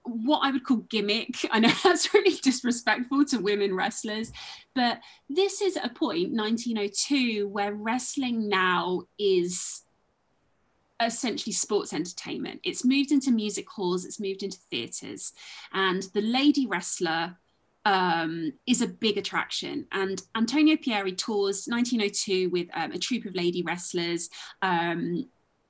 what I would call gimmick. I know that's really disrespectful to women wrestlers, but this is a point, nineteen oh two, where wrestling now is essentially sports entertainment. It's moved into music halls, it's moved into theatres, and the lady wrestler um, is a big attraction. And Antonio Pieri tours nineteen oh two with um, a troupe of lady wrestlers. Um,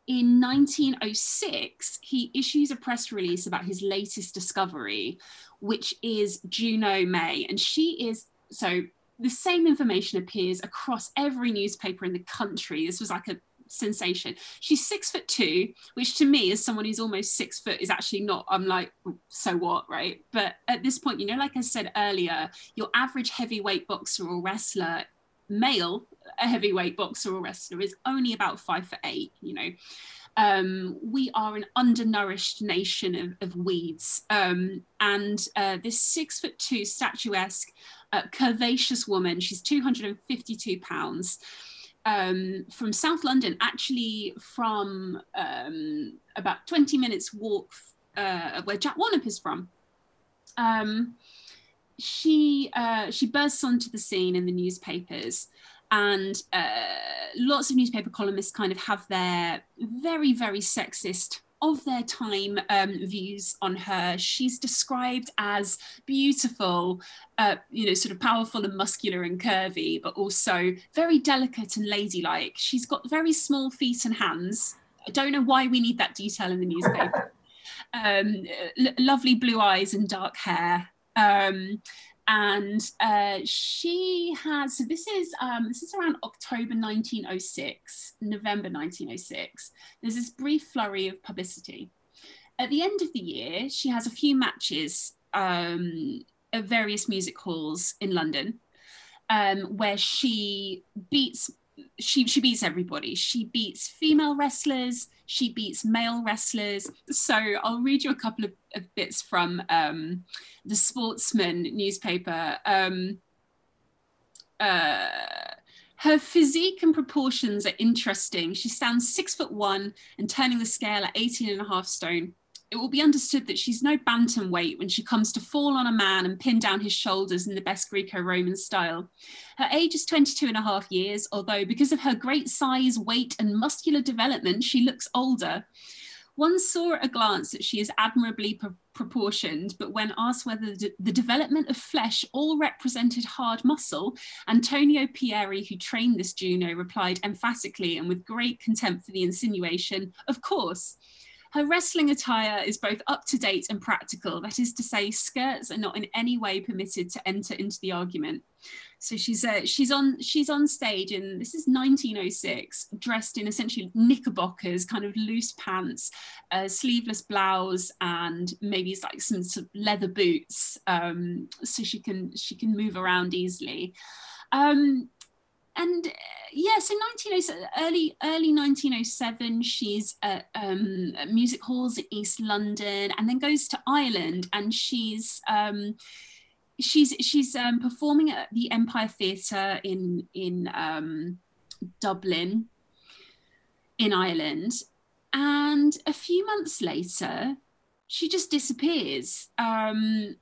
In nineteen oh six, he issues a press release about his latest discovery, which is Juno May. And she is, so the same information appears across every newspaper in the country. This was like a sensation. She's six foot two, which to me, as someone who's almost six foot, is actually not, I'm like, so what, right? But at this point, you know, like I said earlier, your average heavyweight boxer or wrestler, male, a heavyweight boxer or wrestler, is only about five foot eight, you know. Um, we are an undernourished nation of, of weeds. Um, and uh, this six foot two statuesque, uh, curvaceous woman, she's two hundred fifty-two pounds, um, from South London, actually from um, about twenty minutes walk uh, where Jack Wannop is from. Um, she, uh, she bursts onto the scene in the newspapers. And uh, lots of newspaper columnists kind of have their very, very sexist of their time um, views on her. She's described as beautiful, uh, you know, sort of powerful and muscular and curvy, but also very delicate and ladylike. She's got very small feet and hands. I don't know why we need that detail in the newspaper. um, l- lovely blue eyes and dark hair. Um, And uh, she has, so this is, um, this is around October nineteen oh six, November nineteen oh six. There's this brief flurry of publicity. At the end of the year, she has a few matches um, at various music halls in London, um, where she beats, she, she beats everybody. She beats female wrestlers, she beats male wrestlers. So I'll read you a couple of, of bits from um, the Sportsman newspaper. Um, uh, her physique and proportions are interesting. She stands six foot one and turning the scale at eighteen and a half stone. It will be understood that she's no bantamweight when she comes to fall on a man and pin down his shoulders in the best Greco-Roman style. Her age is twenty-two and a half years, although because of her great size, weight, and muscular development, she looks older. One saw at a glance that she is admirably pr- proportioned, but when asked whether the, de- the development of flesh all represented hard muscle, Antonio Pieri, who trained this Juno, replied emphatically and with great contempt for the insinuation, "Of course." Her wrestling attire is both up-to-date and practical. That is to say, skirts are not in any way permitted to enter into the argument. So she's uh, she's on she's on stage, and this is nineteen oh six, dressed in essentially knickerbockers, kind of loose pants, a sleeveless blouse, and maybe it's like some sort of leather boots, um, so she can she can move around easily. Um, And uh, yeah, so nineteen oh seven, early, early nineteen oh seven, she's at, um, at music halls in East London, and then goes to Ireland, and she's um, she's she's um, performing at the Empire Theatre in in um, Dublin, in Ireland, and a few months later, she just disappears. Um,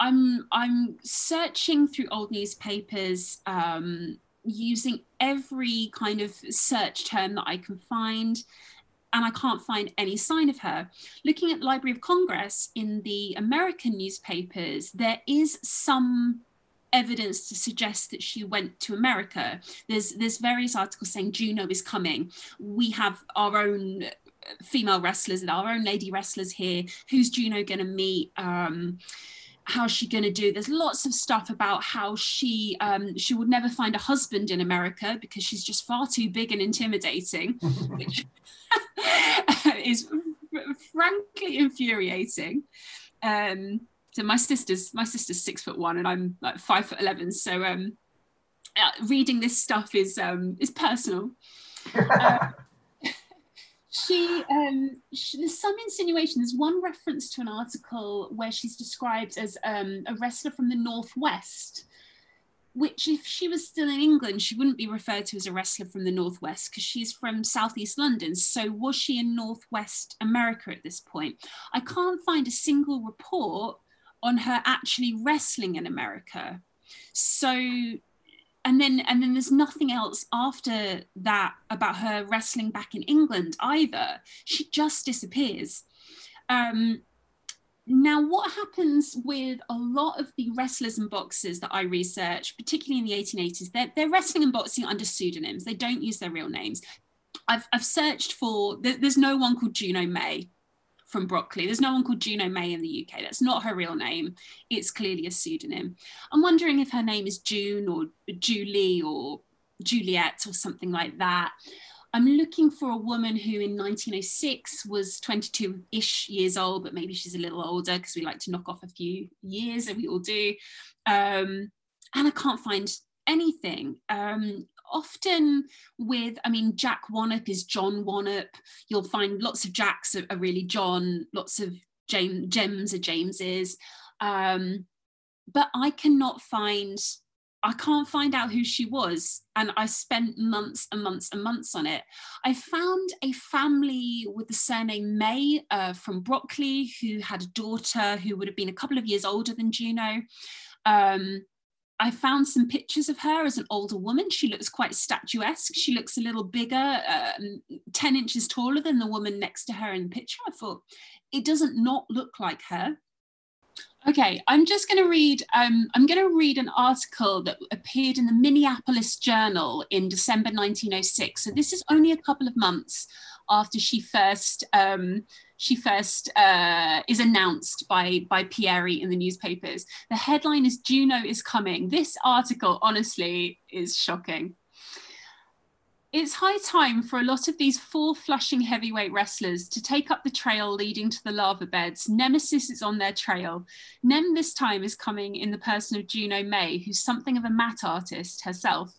I'm I'm searching through old newspapers, Um, using every kind of search term that I can find, and I can't find any sign of her. Looking at the Library of Congress in the American newspapers, there is some evidence to suggest that she went to America. There's, there's various articles saying Juno is coming. We have our own female wrestlers and our own lady wrestlers here. Who's Juno going to meet? Um, How's she going to do? There's lots of stuff about how she um, she would never find a husband in America because she's just far too big and intimidating, which is frankly infuriating. Um, so my sister's my sister's six foot one and I'm like five foot eleven. So um, uh, reading this stuff is um, is personal. Uh, She, um, she, there's some insinuation. There's one reference to an article where she's described as um, a wrestler from the Northwest, which if she was still in England, she wouldn't be referred to as a wrestler from the Northwest because she's from Southeast London. So was she in Northwest America at this point? I can't find a single report on her actually wrestling in America. So... And then, and then there's nothing else after that about her wrestling back in England either. She just disappears. Um, now, what happens with a lot of the wrestlers and boxers that I research, particularly in the eighteen eighties, they're, they're wrestling and boxing under pseudonyms. They don't use their real names. I've, I've searched for, there, there's no one called Juno May from Broccoli. There's no one called Juno May in the U K. That's not her real name. It's clearly a pseudonym. I'm wondering if her name is June or Julie or Juliet or something like that. I'm looking for a woman who in nineteen oh six was twenty-two-ish years old, but maybe she's a little older because we like to knock off a few years, and we all do. Um, and I can't find anything. Um, often with, I mean, Jack Wannop is John Wannop. You'll find lots of Jacks are, are really John, lots of James, Jems are Jameses. Um, but I cannot find... I can't find out who she was. And I spent months and months and months on it. I found a family with the surname May uh, from Broccoli, who had a daughter who would have been a couple of years older than Juno. Um, I found some pictures of her as an older woman. She looks quite statuesque. She looks a little bigger, um, ten inches taller than the woman next to her in the picture. I thought, it doesn't not look like her. Okay, I'm just going to read, um, I'm going to read an article that appeared in the Minneapolis Journal in December nineteen oh six. So this is only a couple of months after she first, um, she first uh, is announced by, by Pieri in the newspapers. The headline is, Juno is coming. This article, honestly, is shocking. It's high time for a lot of these four-flushing heavyweight wrestlers to take up the trail leading to the lava beds. Nemesis is on their trail. Nem this time is coming in the person of Juno May, who's something of a mat artist herself.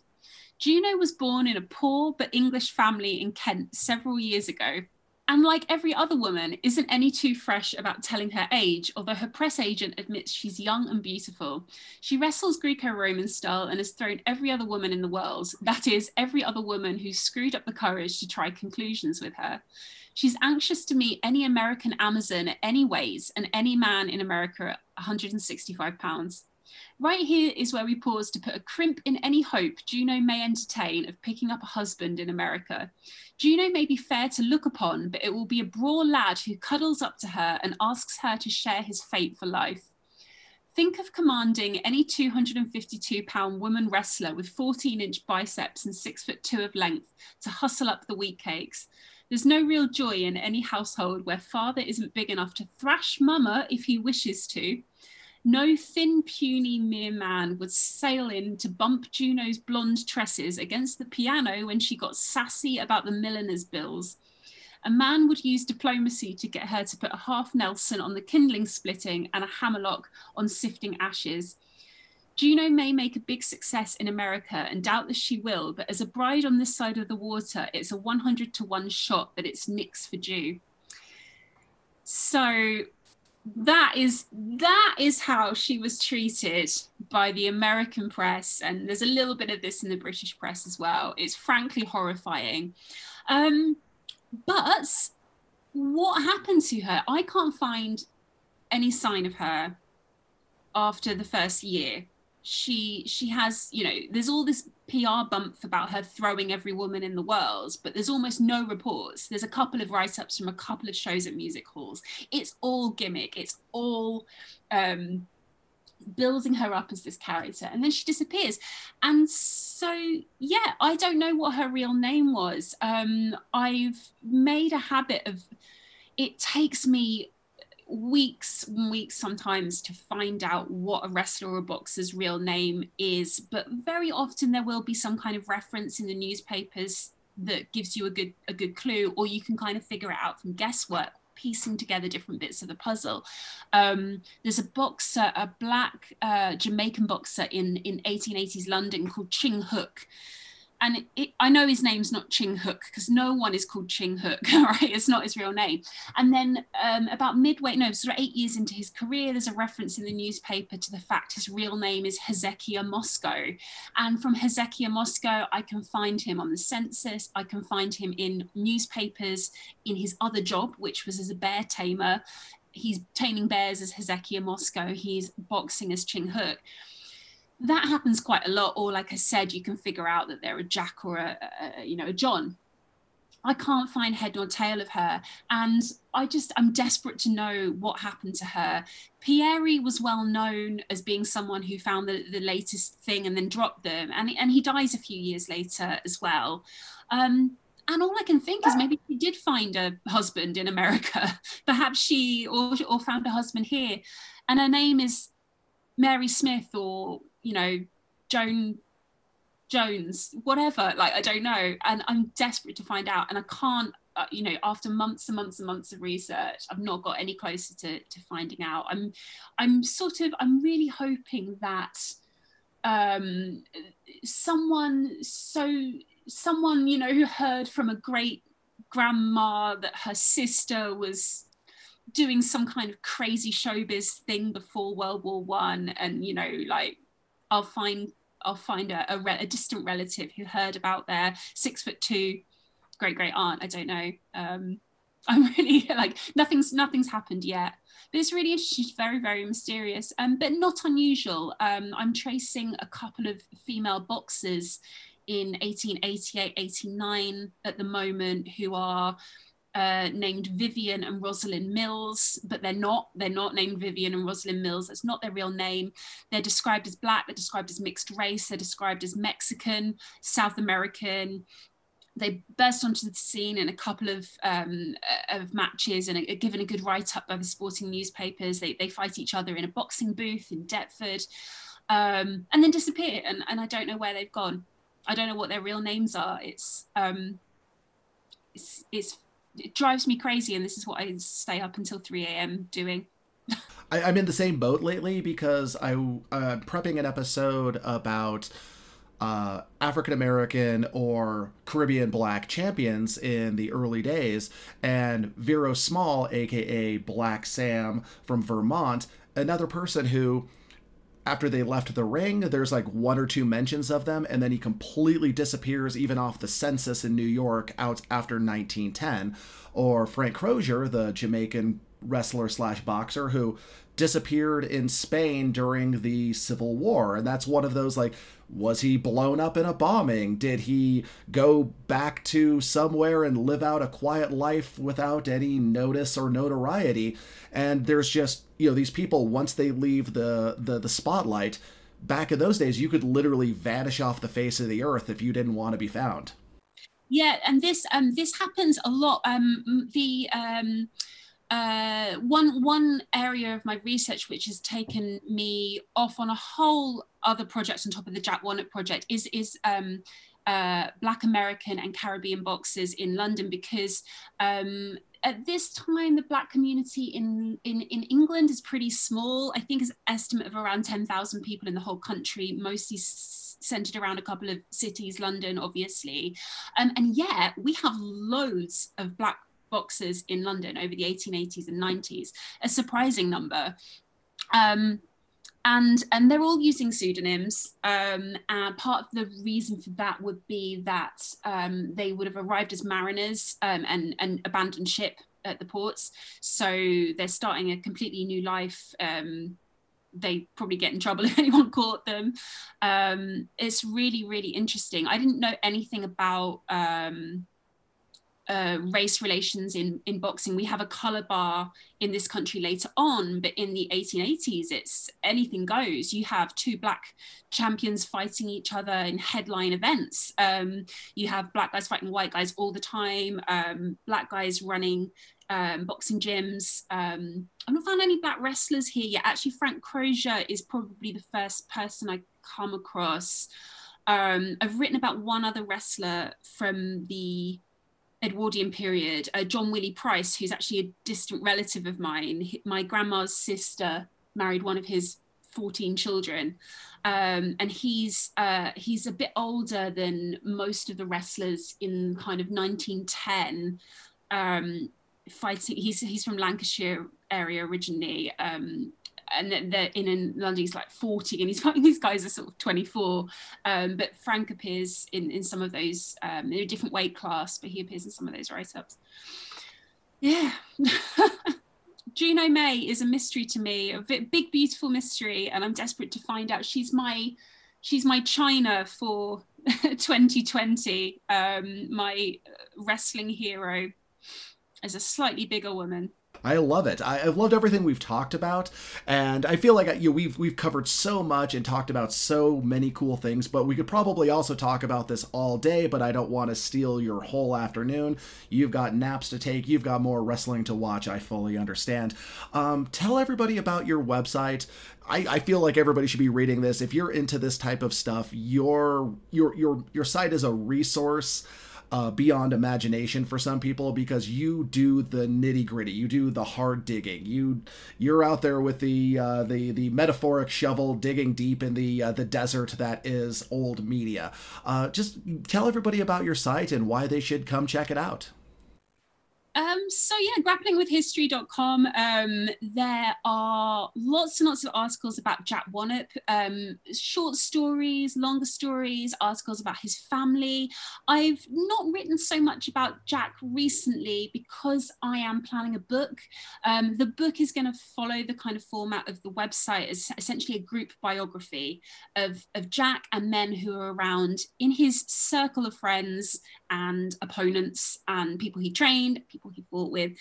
Juno was born in a poor but English family in Kent several years ago, and like every other woman, isn't any too fresh about telling her age, although her press agent admits she's young and beautiful. She wrestles Greco-Roman style and has thrown every other woman in the world, that is, every other woman who's screwed up the courage to try conclusions with her. She's anxious to meet any American Amazon at any weights and any man in America at one hundred sixty-five pounds. Right here is where we pause to put a crimp in any hope Juno may entertain of picking up a husband in America. Juno may be fair to look upon, but it will be a braw lad who cuddles up to her and asks her to share his fate for life. Think of commanding any two hundred fifty-two pound woman wrestler with fourteen inch biceps and six foot two of length to hustle up the wheat cakes. There's no real joy in any household where father isn't big enough to thrash mama if he wishes to. No thin, puny mere man would sail in to bump Juno's blonde tresses against the piano when she got sassy about the milliner's bills. A man would use diplomacy to get her to put a half Nelson on the kindling splitting and a hammerlock on sifting ashes. Juno may make a big success in America, and doubtless she will, but as a bride on this side of the water, it's a one hundred to one shot that it's nix for Jew. So... That is that is how she was treated by the American press, and there's a little bit of this in the British press as well. It's frankly horrifying. Um, but what happened to her? I can't find any sign of her after the first year. She she has, you know, there's all this P R bump about her throwing every woman in the world, but there's almost no reports. There's a couple of write-ups from a couple of shows at music halls. It's all gimmick. It's all um, building her up as this character. And then she disappears. And so, yeah, I don't know what her real name was. Um, I've made a habit of, it takes me weeks and weeks sometimes to find out what a wrestler or a boxer's real name is, but very often there will be some kind of reference in the newspapers that gives you a good a good clue, or you can kind of figure it out from guesswork, piecing together different bits of the puzzle. Um, there's a boxer, a black uh, Jamaican boxer in, in eighteen eighties London called Ching Hook. And it, it, I know his name's not Ching Hook because no one is called Ching Hook, right? It's not his real name. And then um, about midway, no, sort of eight years into his career, there's a reference in the newspaper to the fact his real name is Hezekiah Moscow. And from Hezekiah Moscow, I can find him on the census. I can find him in newspapers in his other job, which was as a bear tamer. He's taming bears as Hezekiah Moscow. He's boxing as Ching Hook. That happens quite a lot, or like I said, you can figure out that they're a Jack or a, a, you know, a John. I can't find head nor tail of her, and I just, I'm desperate to know what happened to her. Pieri was well known as being someone who found the, the latest thing and then dropped them, and, and he dies a few years later as well. Um, and all I can think is maybe she did find a husband in America. Perhaps she, or, or found a husband here, and her name is Mary Smith, or... you know, Joan Jones, whatever, like, I don't know. And I'm desperate to find out. And I can't, uh, you know, after months and months and months of research, I've not got any closer to, to finding out. I'm, I'm sort of, I'm really hoping that um, someone, so someone, you know, who heard from a great grandma that her sister was doing some kind of crazy showbiz thing before World War One, and, you know, like, I'll find I'll find a, a, re- a distant relative who heard about their six foot two great great aunt. I don't know. Um, I'm really like nothing's nothing's happened yet, but it's really interesting. It's very very mysterious, um, but not unusual. Um, I'm tracing a couple of female boxers in eighteen eighty-eight eighty-nine at the moment who are Uh, named Vivian and Rosalind Mills, but they're not, they're not named Vivian and Rosalind Mills. That's not their real name. They're described as black, they're described as mixed race, they're described as Mexican, South American. They burst onto the scene in a couple of um, of matches and are given a good write-up by the sporting newspapers. They, they fight each other in a boxing booth in Deptford, um, and then disappear. And, and I don't know where they've gone. I don't know what their real names are. It's, um, it's, it's, it drives me crazy, and this is what I stay up until three a.m. doing. I, I'm in the same boat lately because I, I'm uh, prepping an episode about uh, African-American or Caribbean Black champions in the early days, and Vero Small, a k a. Black Sam from Vermont, another person who, after they left the ring, there's like one or two mentions of them, and then he completely disappears even off the census in New York out after nineteen ten. Or Frank Crozier, the Jamaican wrestler slash boxer who disappeared in Spain during the Civil War. And that's one of those, like, was he blown up in a bombing? Did he go back to somewhere and live out a quiet life without any notice or notoriety? And there's just, you know, these people, once they leave the, the, the spotlight, back in those days, you could literally vanish off the face of the earth if you didn't want to be found. Yeah, and this um, this happens a lot. Um, the um, uh, one one area of my research which has taken me off on a whole other project on top of the Jack Wannop project is is um, uh, Black American and Caribbean boxers in London, because Um, at this time, the Black community in, in, in England is pretty small. I think it's an estimate of around ten thousand people in the whole country, mostly s- centered around a couple of cities, London, obviously. Um, and yet, we have loads of Black boxers in London over the eighteen eighties and nineties, a surprising number. Um, and, and they're all using pseudonyms. Um, and part of the reason for that would be that um, they would have arrived as mariners um, and, and abandoned ship at the ports. So they're starting a completely new life. Um, they probably get in trouble if anyone caught them. Um, it's really, really interesting. I didn't know anything about um, Uh, race relations in, in boxing. We have a colour bar in this country later on, but in the eighteen eighties, it's anything goes. You have two Black champions fighting each other in headline events. Um, you have Black guys fighting white guys all the time, um, Black guys running um, boxing gyms. Um, I've not found any Black wrestlers here yet. Actually, Frank Crozier is probably the first person I come across. Um, I've written about one other wrestler from the Edwardian period, uh, John Willie Price, who's actually a distant relative of mine. My grandma's sister married one of his fourteen children, um, and he's uh, he's a bit older than most of the wrestlers in kind of nineteen ten. Um, fighting, he's he's from Lancashire area originally, um, and they're in, in London. He's like forty, and he's fighting these guys are sort of twenty-four. Um, but Frank appears in, in some of those, um, in a different weight class, but he appears in some of those write-ups. Yeah. Juno May is a mystery to me, a big, beautiful mystery, and I'm desperate to find out. She's my, she's my China for twenty twenty, um, my wrestling hero as a slightly bigger woman. I love it. I, I've loved everything we've talked about, and I feel like I, you know, we've we've covered so much and talked about so many cool things. But we could probably also talk about this all day. But I don't want to steal your whole afternoon. You've got naps to take. You've got more wrestling to watch. I fully understand. Um, tell everybody about your website. I, I feel like everybody should be reading this. If you're into this type of stuff, your your your your site is a resource uh, beyond imagination for some people, because you do the nitty gritty, you do the hard digging. You you're out there with the uh, the the metaphoric shovel, digging deep in the uh, the desert that is old media. Uh, just tell everybody about your site and why they should come check it out. Um, so yeah, grappling with history dot com. Um, there are lots and lots of articles about Jack Wannop, um, short stories, longer stories, articles about his family. I've not written so much about Jack recently because I am planning a book. Um, the book is going to follow the kind of format of the website, as essentially a group biography of, of Jack and men who are around in his circle of friends and opponents and people he trained, people he fought with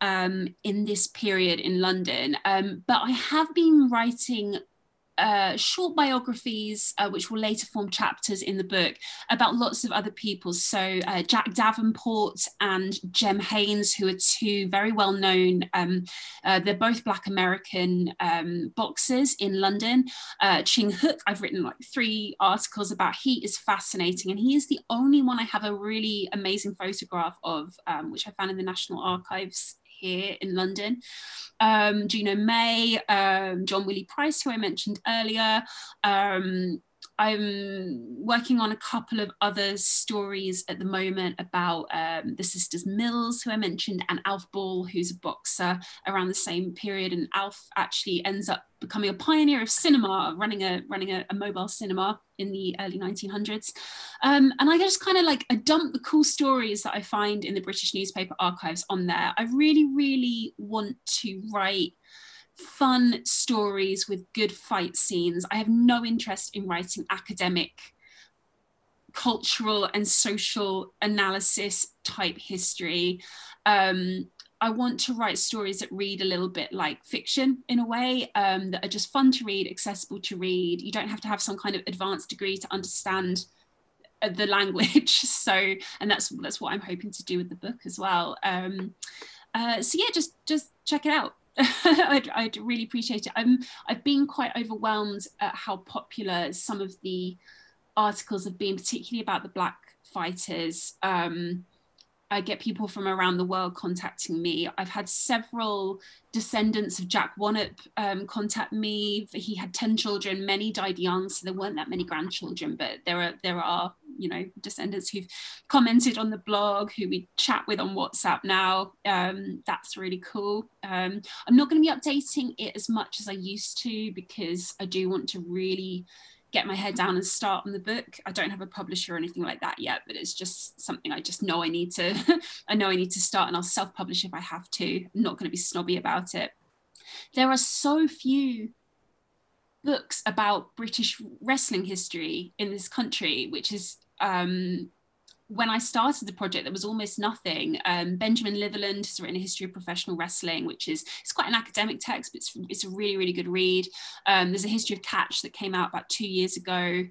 um, in this period in London. Um, but I have been writing uh, short biographies, uh, which will later form chapters in the book, about lots of other people. So uh, Jack Davenport and Jem Haynes, who are two very well-known, um, uh, they're both Black American um, boxers in London. Uh, Ching Hook, I've written like three articles about. He is fascinating, and he is the only one I have a really amazing photograph of, um, which I found in the National Archives here in London. Um, Juno May, um, John Willie Price, who I mentioned earlier. Um, I'm working on a couple of other stories at the moment about um, the sisters Mills, who I mentioned, and Alf Ball, who's a boxer around the same period. And Alf actually ends up becoming a pioneer of cinema, running a running a, a mobile cinema in the early nineteen hundreds. Um, and I just kind of like I dump the cool stories that I find in the British newspaper archives on there. I really, really want to write fun stories with good fight scenes. I have no interest in writing academic, cultural, and social analysis type history. Um, I want to write stories that read a little bit like fiction in a way, um, that are just fun to read, accessible to read. You don't have to have some kind of advanced degree to understand the language. So, and that's that's what I'm hoping to do with the book as well. Um, uh, so yeah, just just check it out. I'd, I'd really appreciate it. I'm, I've been quite overwhelmed at how popular some of the articles have been, particularly about the Black fighters. Um, I get people from around the world contacting me. I've had several descendants of Jack Wannop um, contact me. He had ten children, many died young, so there weren't that many grandchildren, but there are, there are, you know, descendants who've commented on the blog, who we chat with on WhatsApp now. Um, that's really cool. Um, I'm not going to be updating it as much as I used to, because I do want to really get my head down and start on the book. I don't have a publisher or anything like that yet, but it's just something I just know I need to, I know I need to start, and I'll self-publish if I have to. I'm not going to be snobby about it. There are so few books about British wrestling history in this country, which is, um, when I started the project, there was almost nothing. Um, Benjamin Litherland has written a history of professional wrestling, which is, it's quite an academic text, but it's, it's a really, really good read. Um, there's a history of catch that came out about two years ago.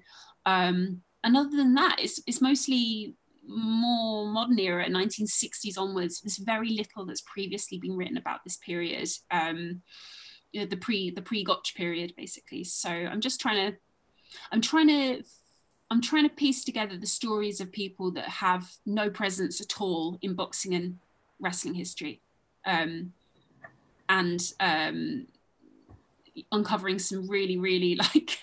Um, and other than that, it's, it's mostly more modern era, nineteen sixties onwards. There's very little that's previously been written about this period, um, you know, the pre the pre-Gotch period, basically. So I'm just trying to, I'm trying to I'm trying to piece together the stories of people that have no presence at all in boxing and wrestling history, um, and um, uncovering some really, really like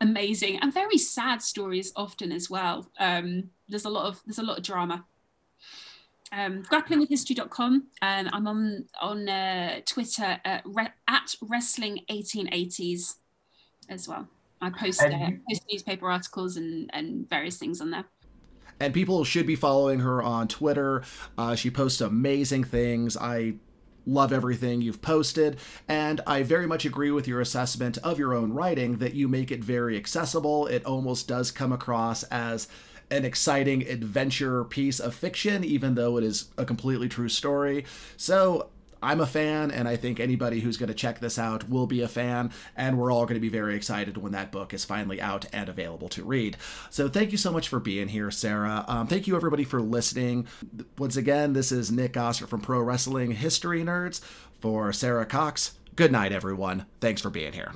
amazing and very sad stories often as well. Um, there's a lot of there's a lot of drama. Um, grappling with history dot com, and I'm on on uh, Twitter at, re- at wrestling eighteen eighties as well. I post, uh, post newspaper articles and, and various things on there. And people should be following her on Twitter. Uh, she posts amazing things. I love everything you've posted. And I very much agree with your assessment of your own writing, that you make it very accessible. It almost does come across as an exciting adventure piece of fiction, even though it is a completely true story. So I'm a fan, and I think anybody who's going to check this out will be a fan, and we're all going to be very excited when that book is finally out and available to read. So thank you so much for being here, Sarah. Um, thank you, everybody, for listening. Once again, this is Nick Gossard from Pro Wrestling History Nerds. For Sarah Cox, good night, everyone. Thanks for being here.